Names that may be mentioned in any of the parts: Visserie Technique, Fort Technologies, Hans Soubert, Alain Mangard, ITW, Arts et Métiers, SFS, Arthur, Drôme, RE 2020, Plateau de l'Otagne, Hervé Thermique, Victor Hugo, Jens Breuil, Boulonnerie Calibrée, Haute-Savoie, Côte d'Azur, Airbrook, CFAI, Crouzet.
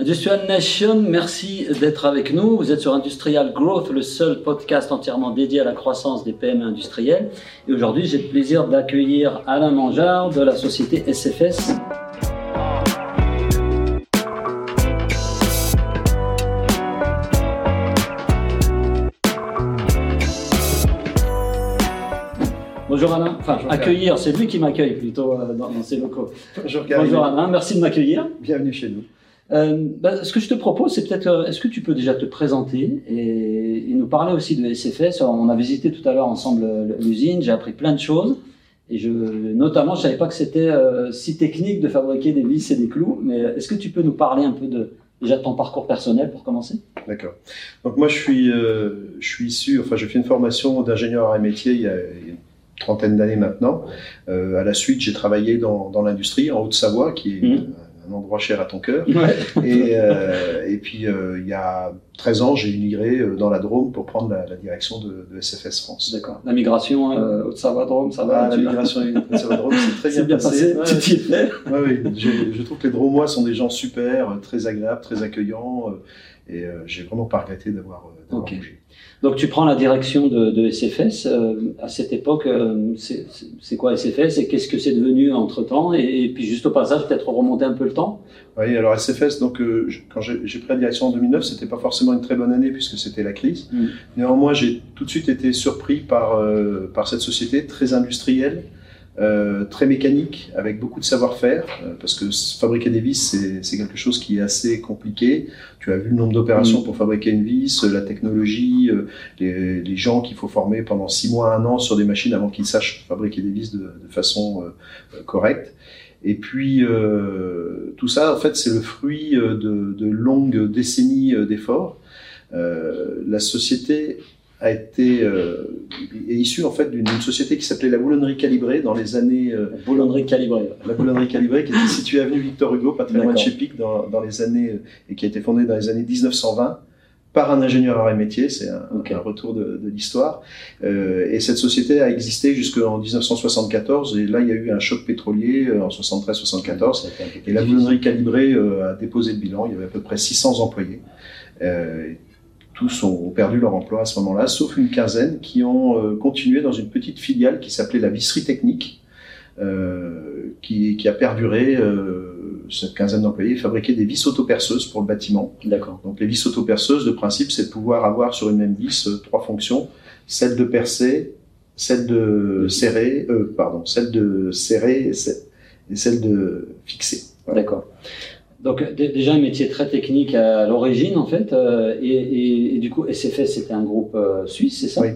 Industrial Nation, merci d'être avec nous. Vous êtes sur Industrial Growth, le seul podcast entièrement dédié à la croissance des PME industrielles. Et aujourd'hui, j'ai le plaisir d'accueillir Alain Mangard de la société SFS. Bonjour Alain, enfin bonjour, accueillir, c'est lui qui m'accueille plutôt dans ses locaux. Bonjour Alain, merci de m'accueillir. Bienvenue chez nous. Ce que je te propose, c'est peut-être, est-ce que tu peux déjà te présenter et nous parler aussi de SFS. Alors, on a visité tout à l'heure ensemble l'usine, j'ai appris plein de choses. Et notamment, je ne savais pas que c'était si technique de fabriquer des vis et des clous. Mais est-ce que tu peux nous parler un peu déjà de ton parcours personnel pour commencer? D'accord. Donc moi, je fais une formation d'ingénieur Arts et Métiers il y a 30aine d'années maintenant. À la suite, j'ai travaillé dans l'industrie en Haute-Savoie, qui est un endroit cher à ton cœur. Ouais. Et puis, il y a 13 ans, j'ai immigré dans la Drôme pour prendre la direction de SFS France. D'accord. La migration Haute-Savoie-Drôme, ça va? La migration Haute-Savoie-Drôme, c'est très bien passé. Ouais, tu t'y fais? Oui, je trouve que les Drômois sont des gens super, très agréables, très accueillants. Et j'ai vraiment pas regretté d'avoir bougé. Donc tu prends la direction de SFS. À cette époque, c'est quoi SFS et qu'est-ce que c'est devenu entre-temps et puis juste au passage, peut-être remonter un peu le temps. Oui, alors SFS, donc, quand j'ai pris la direction en 2009, c'était pas forcément une très bonne année puisque c'était la crise. Néanmoins, j'ai tout de suite été surpris par cette société très industrielle. Très mécanique, avec beaucoup de savoir-faire, parce que fabriquer des vis, c'est quelque chose qui est assez compliqué. Tu as vu le nombre d'opérations pour fabriquer une vis, la technologie, les gens qu'il faut former pendant 6 mois, 1 an sur des machines avant qu'ils sachent fabriquer des vis de façon correcte. Et puis, tout ça, en fait, c'est le fruit de longues décennies d'efforts. La société est issue en fait d'une société qui s'appelait la Boulonnerie Calibrée dans les années... La Boulonnerie Calibrée qui était située avenue Victor Hugo, pas très loin de chez Pic, et qui a été fondée dans les années 1920 par un ingénieur Arts et Métiers, c'est un retour de l'histoire. Et cette société a existé jusqu'en 1974, et là il y a eu un choc pétrolier en 73-74, et la Boulonnerie Calibrée a déposé le bilan, il y avait à peu près 600 employés. Tous ont perdu leur emploi à ce moment-là, sauf une quinzaine qui ont continué dans une petite filiale qui s'appelait la Visserie Technique, qui a perduré. Cette quinzaine d'employés fabriquaient des vis autoperceuses pour le bâtiment. D'accord. Donc les vis autoperceuses, le principe, c'est de pouvoir avoir sur une même vis 3 fonctions, celle de percer, celle de serrer et celle de fixer. Voilà. D'accord. Donc déjà un métier très technique à l'origine en fait, et du coup SFS c'était un groupe suisse, c'est ça? Oui.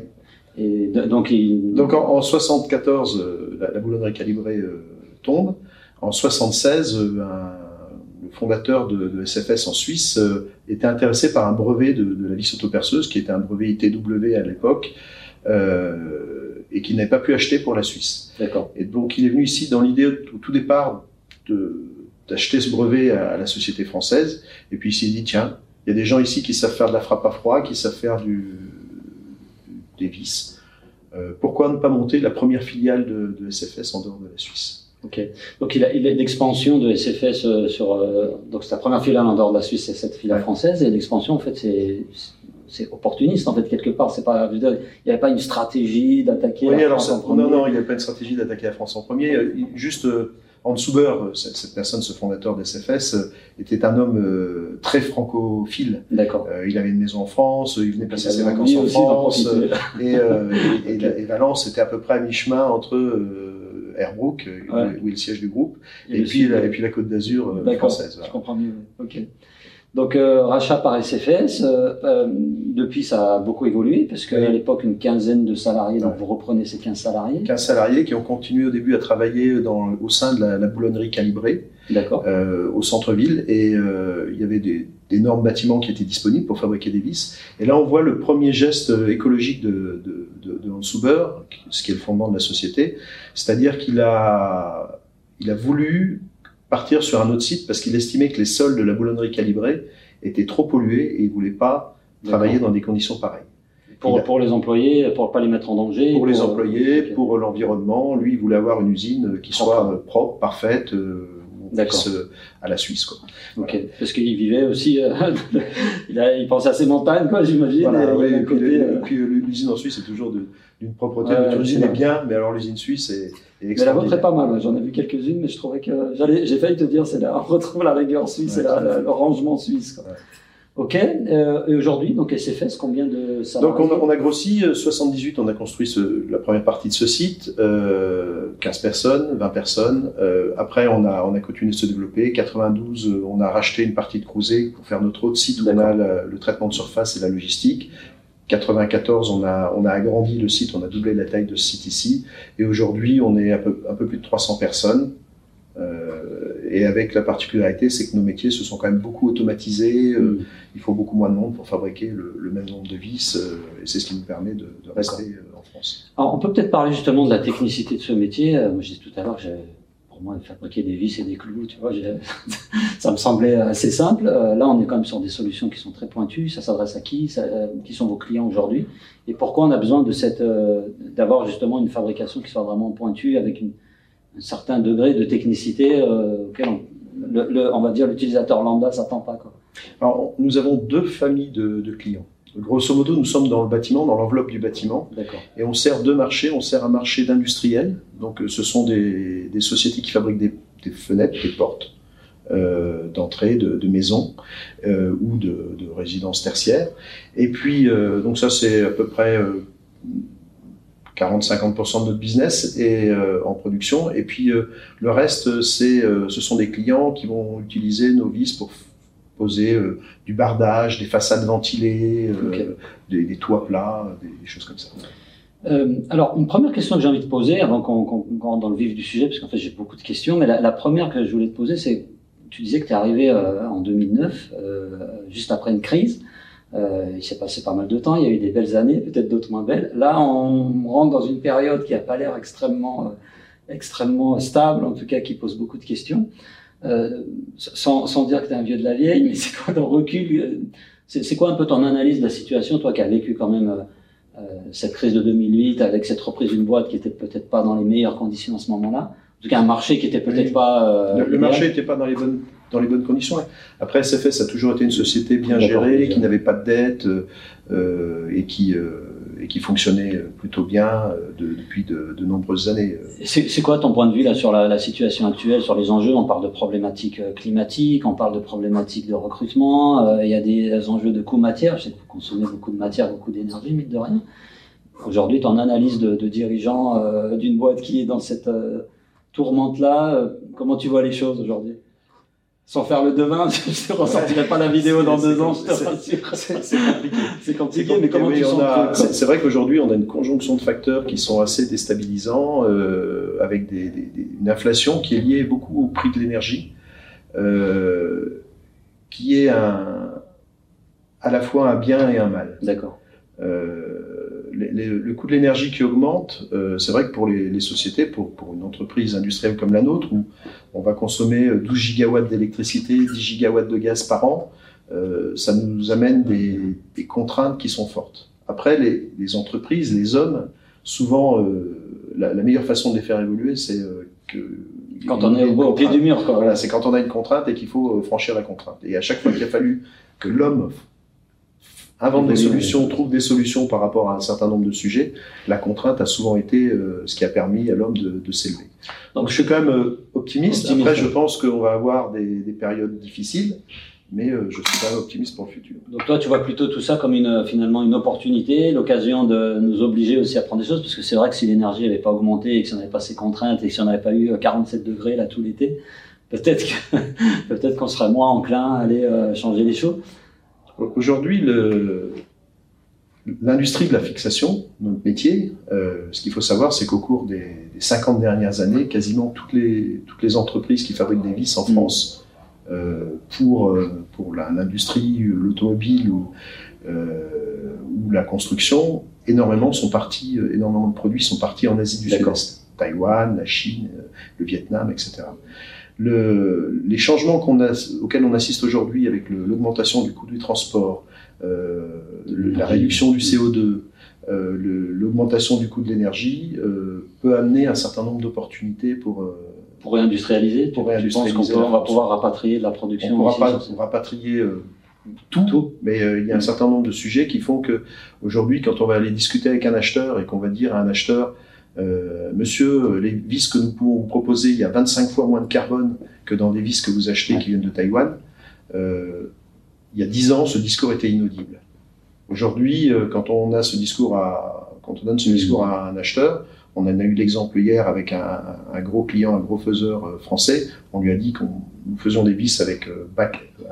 Et donc en 1974, la Boulonnerie Calibrée tombe. En 1976, le fondateur de SFS en Suisse était intéressé par un brevet de la vis autoperceuse, qui était un brevet ITW à l'époque, et qu'il n'avait pas pu acheter pour la Suisse. D'accord. Et donc il est venu ici dans l'idée au tout départ d'acheter ce brevet à la société française, et puis il s'est dit, tiens, il y a des gens ici qui savent faire de la frappe à froid, qui savent faire des vis. Pourquoi ne pas monter la première filiale de SFS en dehors de la Suisse? Ok. Donc il a une expansion de SFS donc c'est la première filiale en dehors de la Suisse, c'est cette filiale française, et l'expansion en fait c'est opportuniste en fait quelque part. C'est pas, il n'y avait pas une stratégie d'attaquer la France en premier. Non, il n'y a pas une stratégie d'attaquer la France en premier. Juste Hans Soubert, cette personne, ce fondateur d'SFS, était un homme très francophile. D'accord. Il avait une maison en France, il venait passer ses vacances en France. Et Valence était à peu près à mi-chemin entre Airbrook, où est le siège du groupe, et puis la Côte d'Azur française. Voilà. Je comprends mieux. Ok. Donc rachat par SFS, depuis ça a beaucoup évolué, parce qu'à l'époque une quinzaine de salariés, donc vous reprenez ces 15 salariés. 15 salariés qui ont continué au début à travailler au sein de la Boulonnerie Calibrée, au centre-ville, et il y avait d'énormes bâtiments qui étaient disponibles pour fabriquer des vis. Et là on voit le premier geste écologique de Hans Soubert, ce qui est le fondement de la société, c'est-à-dire qu'il a voulu partir sur un autre site parce qu'il estimait que les sols de la Boulonnerie Calibrée étaient trop pollués et il ne voulait pas travailler dans des conditions pareilles. Pour les employés, pour ne pas les mettre en danger. Pour les employés, pour l'environnement, lui il voulait avoir une usine qui soit propre, parfaite, où Suisse, à la Suisse. Quoi. Okay. Voilà. Parce qu'il vivait aussi, il pensait à ses montagnes, j'imagine. Voilà, oui, et puis l'usine en Suisse est toujours d'une propreté. Notre usine est bien, mais alors l'usine suisse est extraordinaire. Mais la vôtre est pas mal, j'en ai vu quelques-unes, mais je trouvais que j'ai failli te dire, c'est là, on retrouve la rigueur suisse, ouais, et le rangement suisse. Quoi. Ouais. Ok, et aujourd'hui, donc SFS, combien de salariés? Donc on a grossi, 78, on a construit la première partie de ce site, 15 personnes, 20 personnes. Après, on a continué de se développer. 92, on a racheté une partie de Crouzet pour faire notre autre site où on a le traitement de surface et la logistique. 94, on a agrandi le site, on a doublé la taille de ce site ici. Et aujourd'hui, on est un peu plus de 300 personnes. Et avec la particularité, c'est que nos métiers se sont quand même beaucoup automatisés. Il faut beaucoup moins de monde pour fabriquer le même nombre de vis, et c'est ce qui nous permet de rester en France. Alors, on peut peut-être parler justement de la technicité de ce métier. Moi, je disais tout à l'heure que pour moi, fabriquer des vis et des clous, tu vois, ça me semblait assez simple. Là, on est quand même sur des solutions qui sont très pointues. Ça s'adresse à qui? Qui sont vos clients aujourd'hui? Et pourquoi on a besoin d'avoir justement une fabrication qui soit vraiment pointue, avec un certain degré de technicité auquel on va dire l'utilisateur lambda s'attend pas, quoi. Alors, nous avons deux familles de clients. Grosso modo, nous sommes dans le bâtiment, dans l'enveloppe du bâtiment. Et on sert deux marchés. On sert un marché d'industriels. Donc, ce sont des sociétés qui fabriquent des fenêtres, des portes d'entrée, de maisons ou de résidences tertiaires. Et puis, donc ça, c'est à peu près 40-50% de notre business est en production, et puis le reste, ce sont des clients qui vont utiliser nos vis pour poser du bardage, des façades ventilées, des toits plats, des choses comme ça. Alors, une première question que j'ai envie de poser, avant qu'on rentre dans le vif du sujet, parce qu'en fait j'ai beaucoup de questions, mais la première que je voulais te poser, c'est, tu disais que tu es arrivé en 2009, juste après une crise. Il s'est passé pas mal de temps, il y a eu des belles années, peut-être d'autres moins belles. Là, on rentre dans une période qui n'a pas l'air extrêmement stable, en tout cas qui pose beaucoup de questions. Sans dire que tu es un vieux de la vieille, mais c'est quoi ton recul? C'est quoi un peu ton analyse de la situation, toi qui as vécu quand même cette crise de 2008, avec cette reprise d'une boîte qui n'était peut-être pas dans les meilleures conditions à ce moment-là? En tout cas, un marché qui n'était peut-être pas... le marché n'était pas dans les bonnes conditions. Après, SFS a toujours été une société bien gérée, qui n'avait pas de dette et qui fonctionnait plutôt bien depuis de nombreuses années. C'est quoi ton point de vue là, sur la situation actuelle, sur les enjeux? On parle de problématiques climatiques, on parle de problématiques de recrutement, il y a des enjeux de coût matière. Je sais que vous consommez beaucoup de matière, beaucoup d'énergie, mine de rien. Aujourd'hui, ton analyse de dirigeant d'une boîte qui est dans cette... tourmente-là, comment tu vois les choses aujourd'hui? Sans faire le devin, je ne ressortirai pas la vidéo dans 2 ans, je te rassure. C'est compliqué, mais comment tu sens? C'est vrai qu'aujourd'hui, on a une conjonction de facteurs qui sont assez déstabilisants, avec une inflation qui est liée beaucoup au prix de l'énergie, qui est à la fois un bien et un mal. D'accord. Le coût de l'énergie qui augmente, c'est vrai que pour les sociétés, pour une entreprise industrielle comme la nôtre, où on va consommer 12 gigawatts d'électricité, 10 gigawatts de gaz par an, ça nous amène des contraintes qui sont fortes. Après, les entreprises, les hommes, souvent, la meilleure façon de les faire évoluer, c'est quand on est au pied du mur. Voilà, c'est quand on a une contrainte et qu'il faut franchir la contrainte. Et à chaque fois qu'il a fallu que l'homme invente des solutions, trouve des solutions par rapport à un certain nombre de sujets, la contrainte a souvent été ce qui a permis à l'homme de s'élever. Donc je suis quand même optimiste. Après, je pense qu'on va avoir des périodes difficiles, mais je suis quand même optimiste pour le futur. Donc toi, tu vois plutôt tout ça comme finalement une opportunité, l'occasion de nous obliger aussi à prendre des choses, parce que c'est vrai que si l'énergie n'avait pas augmenté, et que si on n'avait pas ces contraintes, et que si on n'avait pas eu 47 degrés là tout l'été, peut-être qu'on serait moins enclin à aller changer les choses. Aujourd'hui, l'industrie de la fixation, notre métier, ce qu'il faut savoir, c'est qu'au cours des 50 dernières années, quasiment toutes les entreprises qui fabriquent des vis en France, pour l'industrie, l'automobile ou la construction, énormément de produits sont partis en Asie du Sud-Est, Taïwan, la Chine, le Vietnam, etc. Les changements auxquels on assiste aujourd'hui, avec l'augmentation du coût du transport, la réduction du CO2, l'augmentation du coût de l'énergie, peut amener un certain nombre d'opportunités pour Pour réindustrialiser, tu penses qu'on va pouvoir rapatrier de la production? On pourra rapatrier tout, mais il y a un certain nombre de sujets qui font qu'aujourd'hui, quand on va aller discuter avec un acheteur et qu'on va dire à un acheteur « Monsieur, les vis que nous pouvons vous proposer, il y a 25 fois moins de carbone que dans des vis que vous achetez qui viennent de Taïwan », il y a 10 ans, ce discours était inaudible. Aujourd'hui, quand on donne ce discours à un acheteur, on en a eu l'exemple hier avec un gros client, un gros faiseur français. On lui a dit qu'on nous faisons des vis avec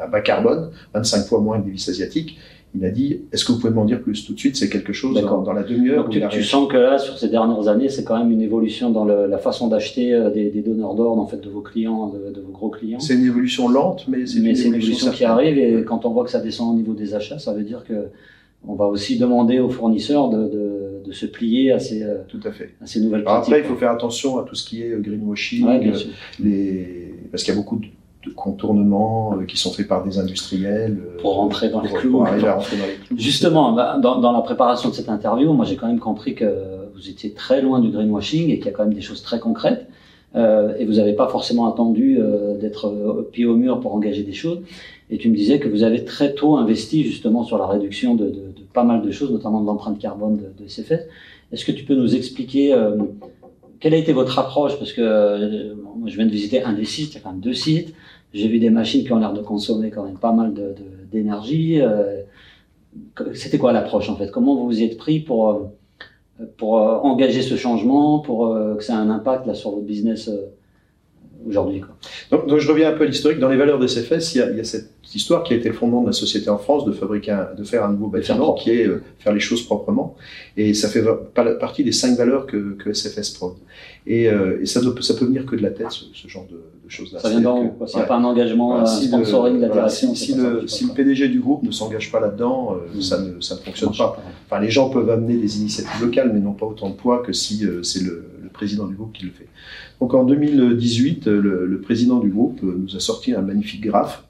à bas carbone, 25 fois moins que des vis asiatiques. Il a dit, est-ce que vous pouvez m'en dire plus tout de suite? C'est quelque chose dans la demi-heure. Tu sens que là, sur ces dernières années, c'est quand même une évolution dans la façon d'acheter des donneurs d'ordre, en fait, de vos clients, de vos gros clients. C'est une évolution lente, mais c'est une évolution qui arrive. Et quand on voit que ça descend au niveau des achats, ça veut dire que on va aussi demander aux fournisseurs de se plier à ces, à ces nouvelles pratiques. Après, il faut faire attention à tout ce qui est greenwashing, parce qu'il y a beaucoup de contournements qui sont faits par des industriels. Pour rentrer dans les clous. Justement, dans la préparation de cette interview, moi j'ai quand même compris que vous étiez très loin du greenwashing et qu'il y a quand même des choses très concrètes. Et vous n'avez pas forcément attendu d'être pied au mur pour engager des choses. Et tu me disais que vous avez très tôt investi justement sur la réduction de pas mal de choses, notamment de l'empreinte carbone de SFS. Est-ce que tu peux nous expliquer quelle a été votre approche? Parce que moi, je viens de visiter un des sites, il y a quand même 2 sites. J'ai vu des machines qui ont l'air de consommer quand même pas mal d'énergie. C'était quoi l'approche en fait? Comment vous vous y êtes pris pour engager ce changement, pour que ça ait un impact là, sur votre business aujourd'hui? Donc je reviens un peu à l'historique. Dans les valeurs des SFS, il y a cette histoire qui a été le fondement de la société en France de faire un nouveau bâtiment, qui est faire les choses proprement. Et ça fait partie des 5 valeurs que SFS prône. Et ça peut venir que de la tête, ce genre de choses-là. Ça vient d'en haut, s'il n'y a pas un engagement, un sponsoring, l'interaction. Si le PDG du groupe ne s'engage pas là-dedans, ça ne fonctionne pas. Enfin, les gens peuvent amener des initiatives locales, mais n'ont pas autant de poids que si c'est le président du groupe qui le fait. Donc en 2018, le président du groupe nous a sorti un magnifique graphe.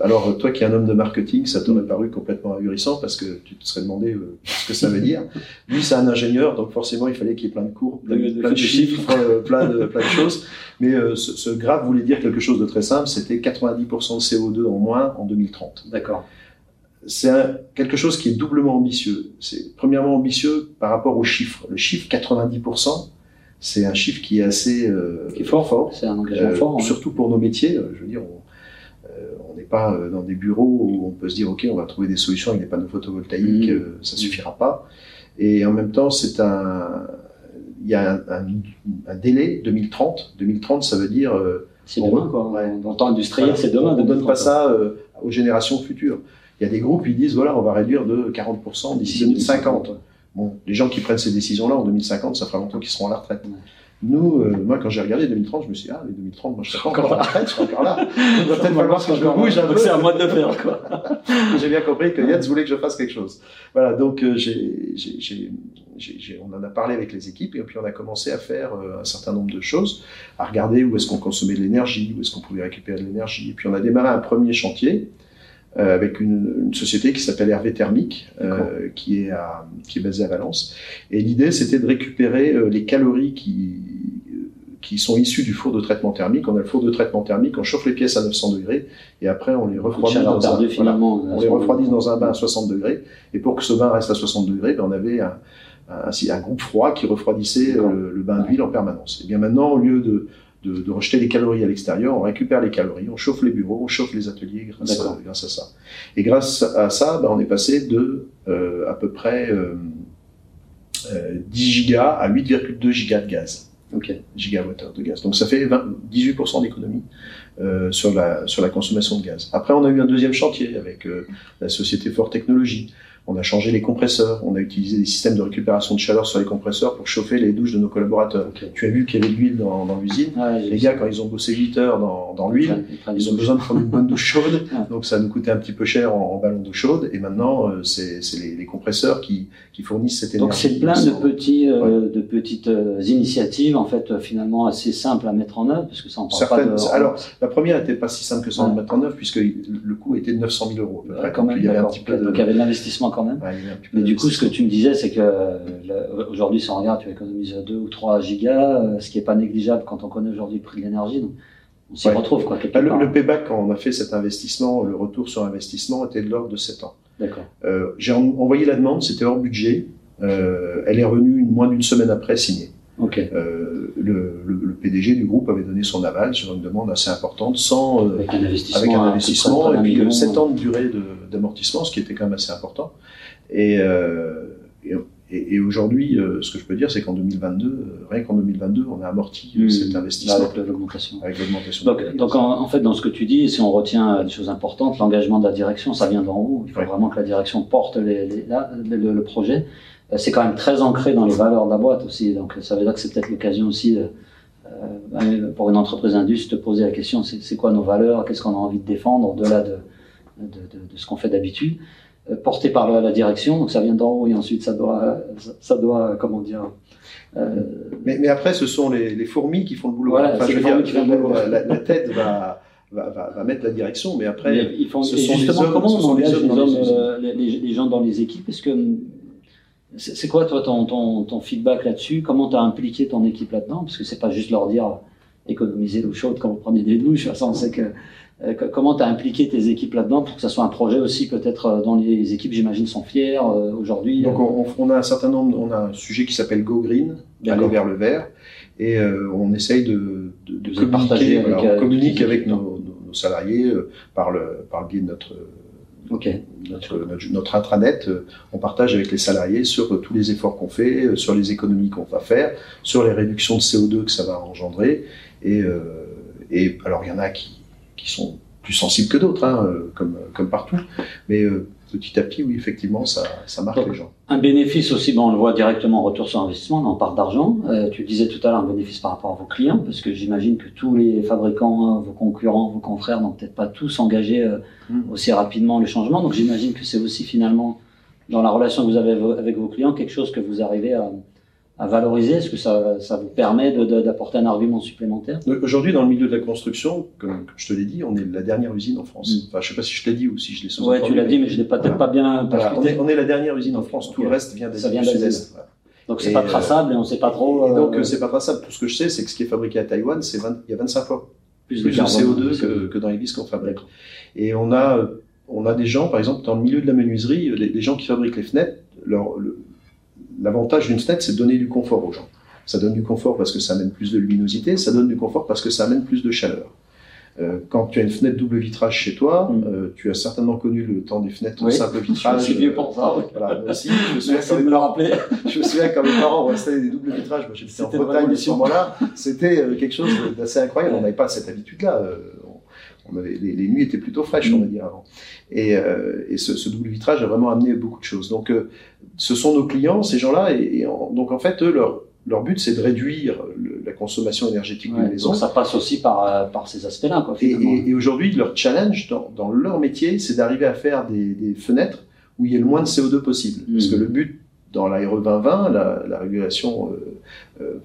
Alors, toi qui es un homme de marketing, ça t'aurait paru complètement ahurissant parce que tu te serais demandé ce que ça veut dire. Lui, c'est un ingénieur, donc forcément, il fallait qu'il y ait plein de courbes, plein de chiffres, plein de choses. Mais ce graphe voulait dire quelque chose de très simple, c'était 90% de CO2 en moins en 2030. D'accord. C'est quelque chose qui est doublement ambitieux. C'est premièrement ambitieux par rapport aux chiffres. Le chiffre 90%, c'est un chiffre qui est assez qui est fort. C'est un engagement fort. Surtout pour nos métiers, je veux dire, on n'est pas dans des bureaux où on peut se dire ok, on va trouver des solutions avec des panneaux photovoltaïques, ça suffira pas. Et en même temps, il y a un délai 2030. 2030, ça veut dire c'est demain quoi. Ouais. Dans le temps industriel, voilà, c'est demain. On ne donne pas ça aux générations futures. Il y a des groupes qui disent voilà, on va réduire de 40% d'ici 2050. Bon, les gens qui prennent ces décisions-là en 2050, ça fera longtemps qu'ils seront à la retraite. Nous, moi, quand j'ai regardé 2030, je me suis dit, ah, mais 2030, moi, je serai encore là. Je serai encore là. Il va peut-être falloir que je bouge un peu. C'est à moi de le faire, quoi. J'ai bien compris que Jens voulait que je fasse quelque chose. Voilà, donc, on en a parlé avec les équipes et puis on a commencé à faire un certain nombre de choses, à regarder où est-ce qu'on consommait de l'énergie, où est-ce qu'on pouvait récupérer de l'énergie. Et puis, on a démarré un premier chantier avec une société qui s'appelle Hervé Thermique, qui est basée à Valence. Et l'idée, c'était de récupérer les calories qui sont issues du four de traitement thermique. On a le four de traitement thermique, on chauffe les pièces à 900 degrés, et après on les refroidit dans un bain à 60 degrés. Et pour que ce bain reste à 60 degrés, on avait un groupe froid qui refroidissait le bain d'huile en permanence. Et bien maintenant, au lieu de rejeter les calories à l'extérieur, on récupère les calories, on chauffe les bureaux, on chauffe les ateliers grâce à ça. Et grâce à ça, on est passé de à peu près 10 gigas à 8,2 gigas de gaz. Okay. Gigawattheure de gaz. Donc ça fait 18% d'économie sur la consommation de gaz. Après, on a eu un deuxième chantier avec la société Fort Technologies. On a changé les compresseurs, on a utilisé des systèmes de récupération de chaleur sur les compresseurs pour chauffer les douches de nos collaborateurs. Okay. Tu as vu qu'il y avait de l'huile dans l'usine. Ah, les gars, quand ils ont bossé 8 heures dans l'huile, ils ont besoin de prendre une bonne douche chaude. Donc ça nous coûtait un petit peu cher en ballon d'eau chaude. Et maintenant, c'est les compresseurs qui fournissent cette énergie. Donc c'est plein de petites initiatives, en fait, finalement assez simples à mettre en œuvre, parce que ça en parle pas de... Alors, la première n'était pas si simple que ça à mettre en œuvre, puisque le coût était de 900 000 euros. À peu près. Quand même, il y avait un petit peu de... Donc il y avait de l'investissement. quand même. Ouais, mais du coup, ce que tu me disais, c'est qu'aujourd'hui, si on regarde, tu économises 2 ou 3 gigas, ce qui n'est pas négligeable quand on connaît aujourd'hui le prix de l'énergie. Donc on s'y retrouve. Quoi, le payback, quand on a fait cet investissement, le retour sur investissement était de l'ordre de 7 ans. D'accord. J'ai envoyé la demande, c'était hors budget. Elle est revenue moins d'une semaine après signée. Okay. Le PDG du groupe avait donné son aval sur une demande assez importante, sans, avec un investissement et puis 7 ans de durée d'amortissement, ce qui était quand même assez important. Et aujourd'hui, ce que je peux dire, c'est qu'en 2022, rien qu'en 2022, on a amorti cet investissement. Avec l'augmentation. Donc en fait, dans ce que tu dis, si on retient des choses importantes, l'engagement de la direction, ça vient d'en haut. Il faut vraiment que la direction porte le projet. C'est quand même très ancré dans les valeurs de la boîte aussi, donc ça veut dire que c'est peut-être l'occasion aussi, pour une entreprise industrie, de poser la question, c'est quoi nos valeurs, qu'est-ce qu'on a envie de défendre, au-delà de ce qu'on fait d'habitude, porté par la direction, donc ça vient d'en haut et ensuite ça doit comment dire… mais après, ce sont les fourmis qui font le boulot, voilà, enfin, la tête va mettre la direction, mais après, les gens dans les équipes, est-ce que… C'est quoi, toi, ton feedback là-dessus? Comment tu as impliqué ton équipe là-dedans? Parce que c'est pas juste leur dire économiser l'eau chaude quand vous prenez des douches. Ça, on sait que, comment tu as impliqué tes équipes là-dedans pour que ça soit un projet aussi, peut-être, dont les équipes, j'imagine, sont fières aujourd'hui? Donc, on a un sujet qui s'appelle Go Green, aller vers le vert, et on essaye de communiquer. On communique avec nos salariés par le biais de notre. Okay. Notre intranet, on partage avec les salariés sur tous les efforts qu'on fait, sur les économies qu'on va faire, sur les réductions de CO2 que ça va engendrer. Et alors, il y en a qui sont plus sensibles que d'autres, hein, comme partout. Mais petit à petit, oui, effectivement, ça marque les gens. Un bénéfice aussi, on le voit directement en retour sur investissement, on en parle d'argent. Tu disais tout à l'heure un bénéfice par rapport à vos clients, parce que j'imagine que tous les fabricants, vos concurrents, vos confrères n'ont peut-être pas tous engagé aussi rapidement le changement. Donc j'imagine que c'est aussi finalement, dans la relation que vous avez avec vos clients, quelque chose que vous arrivez à valoriser. Est-ce que ça vous permet d'apporter un argument supplémentaire? Aujourd'hui, dans le milieu de la construction, comme je te l'ai dit, on est la dernière usine en France. Enfin, je ne sais pas si je te l'ai dit ou si je l'ai sous-entendu. Oui, tu l'as dit, mais je n'ai peut-être pas bien... Voilà. On est la dernière usine en France, tout le reste vient d'Asie du Sud-Est. Voilà. Donc c'est pas traçable et on ne sait pas trop... Et donc c'est pas traçable. Tout ce que je sais, c'est que ce qui est fabriqué à Taïwan, il y a 25 fois plus de CO2 que dans les vis qu'on fabrique. Et on a des gens, par exemple, dans le milieu de la menuiserie, les gens qui fabriquent les fenêtres, l'avantage d'une fenêtre, c'est de donner du confort aux gens. Ça donne du confort parce que ça amène plus de luminosité, ça donne du confort parce que ça amène plus de chaleur. Quand tu as une fenêtre double vitrage chez toi, tu as certainement connu le temps des fenêtres simple vitrage. Je suis vieux pour ça. Voilà, moi aussi, je me souviens quand mes parents installaient des doubles vitrages. Moi, j'étais en Bretagne, sur moi là, c'était quelque chose d'assez incroyable. On n'avait pas cette habitude-là. Les nuits étaient plutôt fraîches, on va dire, avant. Et ce double vitrage a vraiment amené beaucoup de choses. Donc, ce sont nos clients, ces gens-là. Donc, en fait, eux, leur but, c'est de réduire la consommation énergétique d'une maison. Donc, ça passe aussi par ces aspects-là, quoi, finalement. Et aujourd'hui, leur challenge dans leur métier, c'est d'arriver à faire des fenêtres où il y ait le moins de CO2 possible. Parce que le but, dans la RE 2020, la régulation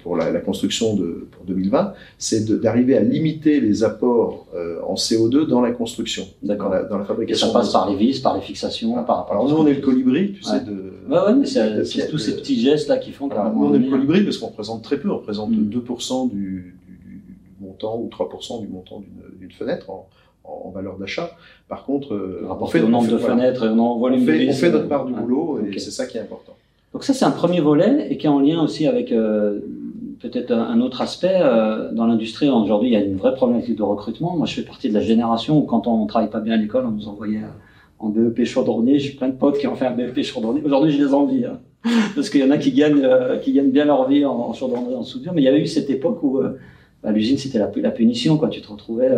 pour la construction pour 2020, c'est d'arriver à limiter les apports en CO2 dans la construction, dans la fabrication. Et ça passe par les vis, par les fixations, Alors nous, on est le colibri, tu sais. Mais c'est tous ces petits gestes-là qui font... Alors, nous, on est le colibri parce qu'on représente très peu. On représente 2% du montant ou 3% du montant d'une fenêtre en valeur d'achat. Par contre, on fait notre part du boulot et c'est ça qui est important. Donc ça, c'est un premier volet et qui est en lien aussi avec peut-être un autre aspect. Dans l'industrie, aujourd'hui, il y a une vraie problématique de recrutement. Moi, je fais partie de la génération où quand on ne travaille pas bien à l'école, on nous envoyait en BEP chaudronnier. J'ai plein de potes qui ont fait un BEP chaudronnier. Aujourd'hui, je les envie, hein, parce qu'il y en a qui gagnent bien leur vie en chaudronnerie, en soudure. Mais il y avait eu cette époque où l'usine, c'était la punition, quoi. Tu te retrouvais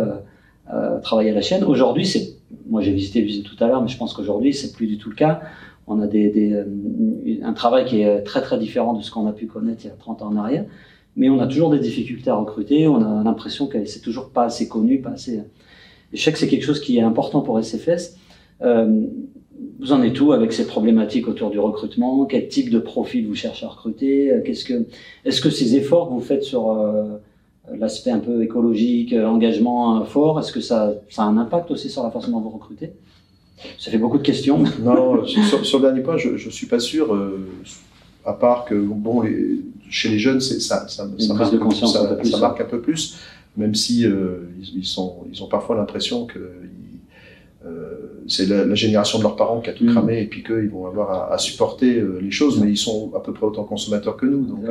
travailler à la chaîne. Aujourd'hui, moi, j'ai visité l'usine tout à l'heure, mais je pense qu'aujourd'hui, c'est plus du tout le cas. On a un travail qui est très très différent de ce qu'on a pu connaître il y a 30 ans en arrière, mais on a toujours des difficultés à recruter, on a l'impression que c'est toujours pas assez connu, pas assez... Je sais que c'est quelque chose qui est important pour SFS. Vous en êtes où avec ces problématiques autour du recrutement? Quel type de profil vous cherchez à recruter? Est-ce que ces efforts que vous faites sur l'aspect un peu écologique, engagement fort, est-ce que ça a un impact aussi sur la façon dont vous recrutez? Ça fait beaucoup de questions. Non, sur le dernier point, je ne suis pas sûr, à part que bon, chez les jeunes, ça marque un peu plus, même si ils ont parfois l'impression que c'est la génération de leurs parents qui a tout cramé et puis qu'ils vont avoir à supporter les choses, mais ils sont à peu près autant consommateurs que nous. Donc,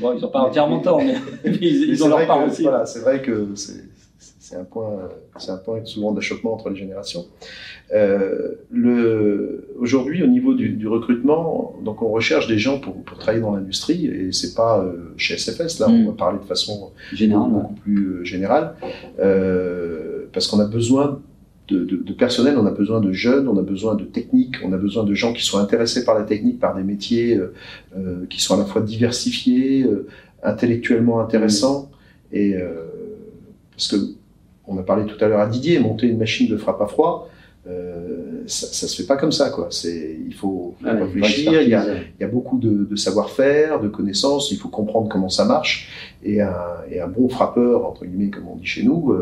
bon, ils n'ont pas entièrement tort, mais ils ont leur part aussi. Voilà, c'est vrai que c'est un point, souvent d'achoppement entre les générations. Aujourd'hui, au niveau du recrutement, donc on recherche des gens pour travailler dans l'industrie, et c'est pas chez SFS, là on va parler de façon générale, beaucoup plus générale, parce qu'on a besoin de personnel, on a besoin de jeunes, on a besoin de techniques, on a besoin de gens qui soient intéressés par la technique, par des métiers qui sont à la fois diversifiés, intellectuellement intéressants, et parce que on a parlé tout à l'heure à Didier, monter une machine de frappe à froid, ça se fait pas comme ça, quoi. Il faut réfléchir, il y a beaucoup de savoir-faire, de connaissances, il faut comprendre comment ça marche, et un bon frappeur, entre guillemets, comme on dit chez nous,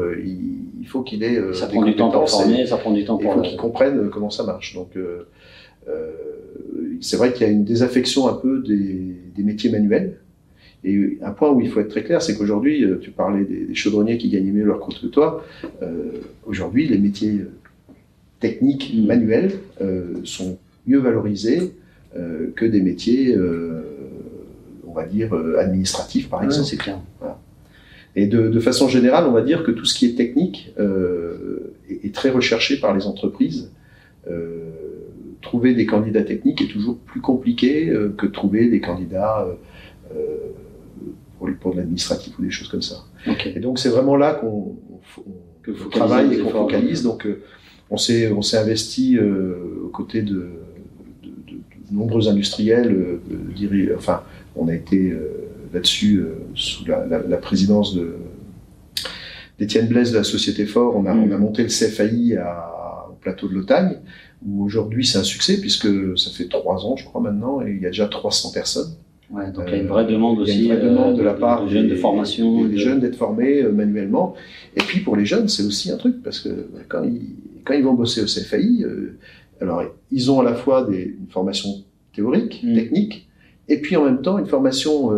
il faut qu'il ait ça prend du temps pour former, ça prend du temps pour... Il faut qu'il comprenne comment ça marche. Donc, c'est vrai qu'il y a une désaffection un peu des métiers manuels. Et un point où il faut être très clair, c'est qu'aujourd'hui, tu parlais des chaudronniers qui gagnaient mieux leur compte que toi. Aujourd'hui, les métiers techniques, manuels, sont mieux valorisés que des métiers, on va dire, administratifs, par exemple. C'est clair. Voilà. Et de façon générale, on va dire que tout ce qui est technique est très recherché par les entreprises. Trouver des candidats techniques est toujours plus compliqué que trouver des candidats pour de l'administratif ou des choses comme ça. Okay. Et donc c'est vraiment là qu'on travaille et qu'on focalise. Donc on s'est investi aux côtés de nombreux industriels. Enfin, on a été là-dessus sous la présidence d'Étienne Blaise de la Société Fort. On a monté le CFAI au Plateau de l'Otagne, où aujourd'hui c'est un succès, puisque ça fait 3 ans, je crois maintenant, et il y a déjà 300 personnes. Ouais, donc il y a une vraie demande aussi de la part des jeunes de formation, des jeunes d'être formés manuellement. Et puis pour les jeunes, c'est aussi un truc, parce que quand ils vont bosser au CFAI, alors ils ont à la fois une formation théorique, technique, et puis en même temps une formation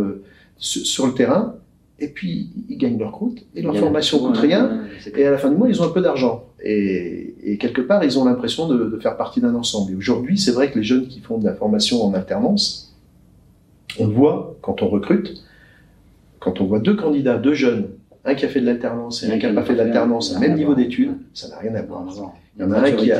sur le terrain, et puis ils gagnent leur croûte, et leur formation coûte rien, et à la fin du mois, ils ont un peu d'argent. Et quelque part, ils ont l'impression de faire partie d'un ensemble. Et aujourd'hui, c'est vrai que les jeunes qui font de la formation en alternance, on voit, quand on recrute, quand on voit 2 candidats, 2 jeunes, un qui a fait de l'alternance et un qui n'a pas fait de l'alternance, à même niveau d'études, ça n'a rien à voir. Il y en a un qui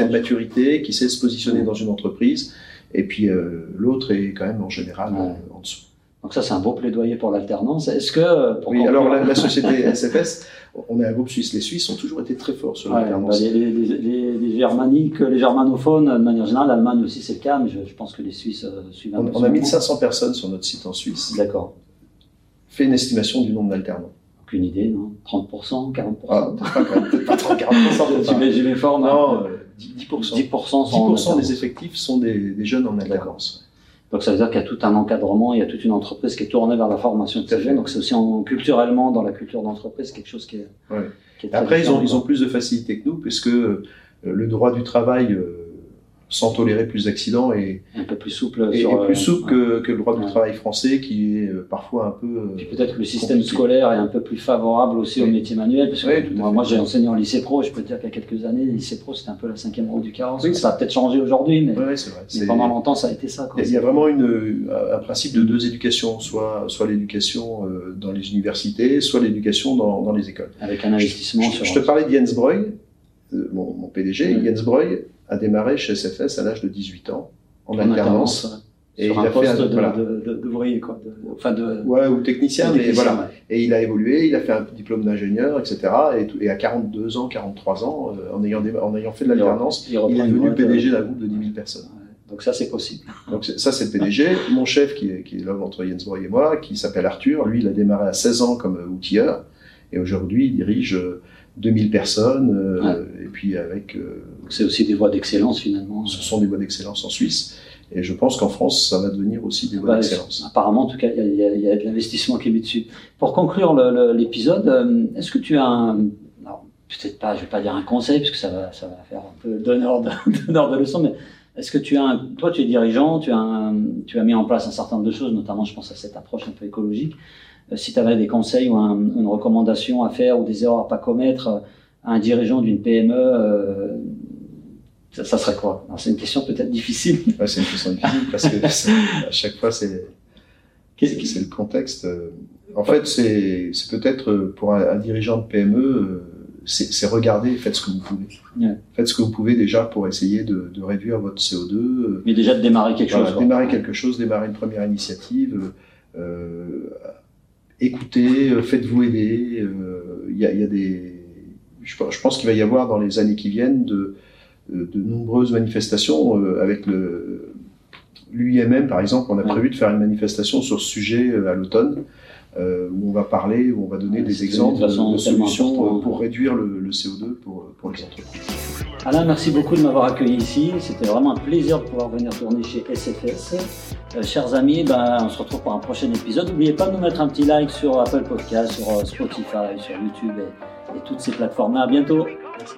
a de maturité, qui sait se positionner dans une entreprise, et puis l'autre est quand même en général en dessous. Donc ça, c'est un beau plaidoyer pour l'alternance. Est-ce que... Oui, alors la société SFS, on est un groupe suisse. Les Suisses ont toujours été très forts sur l'alternance. Bah, les germaniques, les germanophones, de manière générale, l'Allemagne aussi, c'est le cas, mais je pense que les Suisses suivent un peu. On a 1500 personnes sur notre site en Suisse. D'accord. Fait une estimation du nombre d'alternants. Aucune idée, non? 30%, 40%? Ah, peut-être pas 30, 40%. Tu mets fort, non? Non, 10%. 10% des effectifs sont des jeunes en alternance. Donc ça veut dire qu'il y a tout un encadrement, il y a toute une entreprise qui est tournée vers la formation de ces jeunes. Donc c'est aussi culturellement, dans la culture d'entreprise, quelque chose qui est... Ouais. Qui est... Après, ils ont plus de facilité que nous, puisque le droit du travail, sans tolérer plus d'accidents, est un peu plus souple, que le droit du travail français, qui est parfois un peu... Puis peut-être que le système scolaire est un peu plus favorable aussi aux métiers manuels, parce que moi j'ai enseigné en lycée pro, et je peux te dire qu'il y a quelques années, le lycée pro c'était un peu la 5e roue du carrosse. Oui, ça a peut-être changé aujourd'hui, mais, mais pendant longtemps ça a été ça. Quoi. Il y a vraiment un principe de 2 éducations, soit l'éducation dans les universités, soit l'éducation dans les écoles. Avec un investissement... Je te parlais de Jens Breuil, mon PDG, Jens Breuil a démarré chez SFS à l'âge de 18 ans, en alternance. Et sur il a fait un poste d'ouvrier, quoi. Ou technicien, mais voilà. Ouais. Et il a évolué, il a fait un diplôme d'ingénieur, etc. Et à 42 ans, 43 ans, en ayant fait de l'alternance, il est devenu PDG d'un groupe de 10 000 personnes. Ouais. Donc ça, c'est possible. Donc ça, c'est le PDG. Mon chef, qui est l'homme entre Jens Breuil et moi, qui s'appelle Arthur, lui, il a démarré à 16 ans comme outilleur. Et aujourd'hui, il dirige 2000 personnes, et puis avec... c'est aussi des voies d'excellence, finalement. Ce sont des voies d'excellence en Suisse, et je pense qu'en France, ça va devenir aussi des voies d'excellence. Apparemment, en tout cas, il y a de l'investissement qui est mis dessus. Pour conclure l'épisode, est-ce que tu as un... peut-être pas, je ne vais pas dire un conseil, parce que ça va faire un peu d'honneur de leçon, mais est-ce que tu as, toi tu es dirigeant, tu as mis en place un certain nombre de choses, notamment je pense à cette approche un peu écologique, si tu avais des conseils ou une recommandation à faire ou des erreurs à ne pas commettre à un dirigeant d'une PME, ça serait quoi? C'est une question peut-être difficile. Ouais, c'est une question difficile, parce que à chaque fois c'est le contexte. En fait, c'est peut-être pour un dirigeant de PME, c'est regarder, faites ce que vous pouvez. Ouais. Faites ce que vous pouvez déjà pour essayer de réduire votre CO2. Mais déjà de démarrer quelque chose. Démarrer quelque chose, démarrer une première initiative. Écoutez, faites-vous aider. Il y a des... Je pense qu'il va y avoir dans les années qui viennent de nombreuses manifestations avec l'UIMM, par exemple. On a prévu de faire une manifestation sur ce sujet à l'automne. Où on va parler, où on va donner des exemples de solutions pour réduire le CO2 pour les entreprises. Alain, merci beaucoup de m'avoir accueilli ici. C'était vraiment un plaisir de pouvoir venir tourner chez SFS. Chers amis, on se retrouve pour un prochain épisode. N'oubliez pas de nous mettre un petit like sur Apple Podcast, sur Spotify, sur YouTube et toutes ces plateformes-là. À bientôt.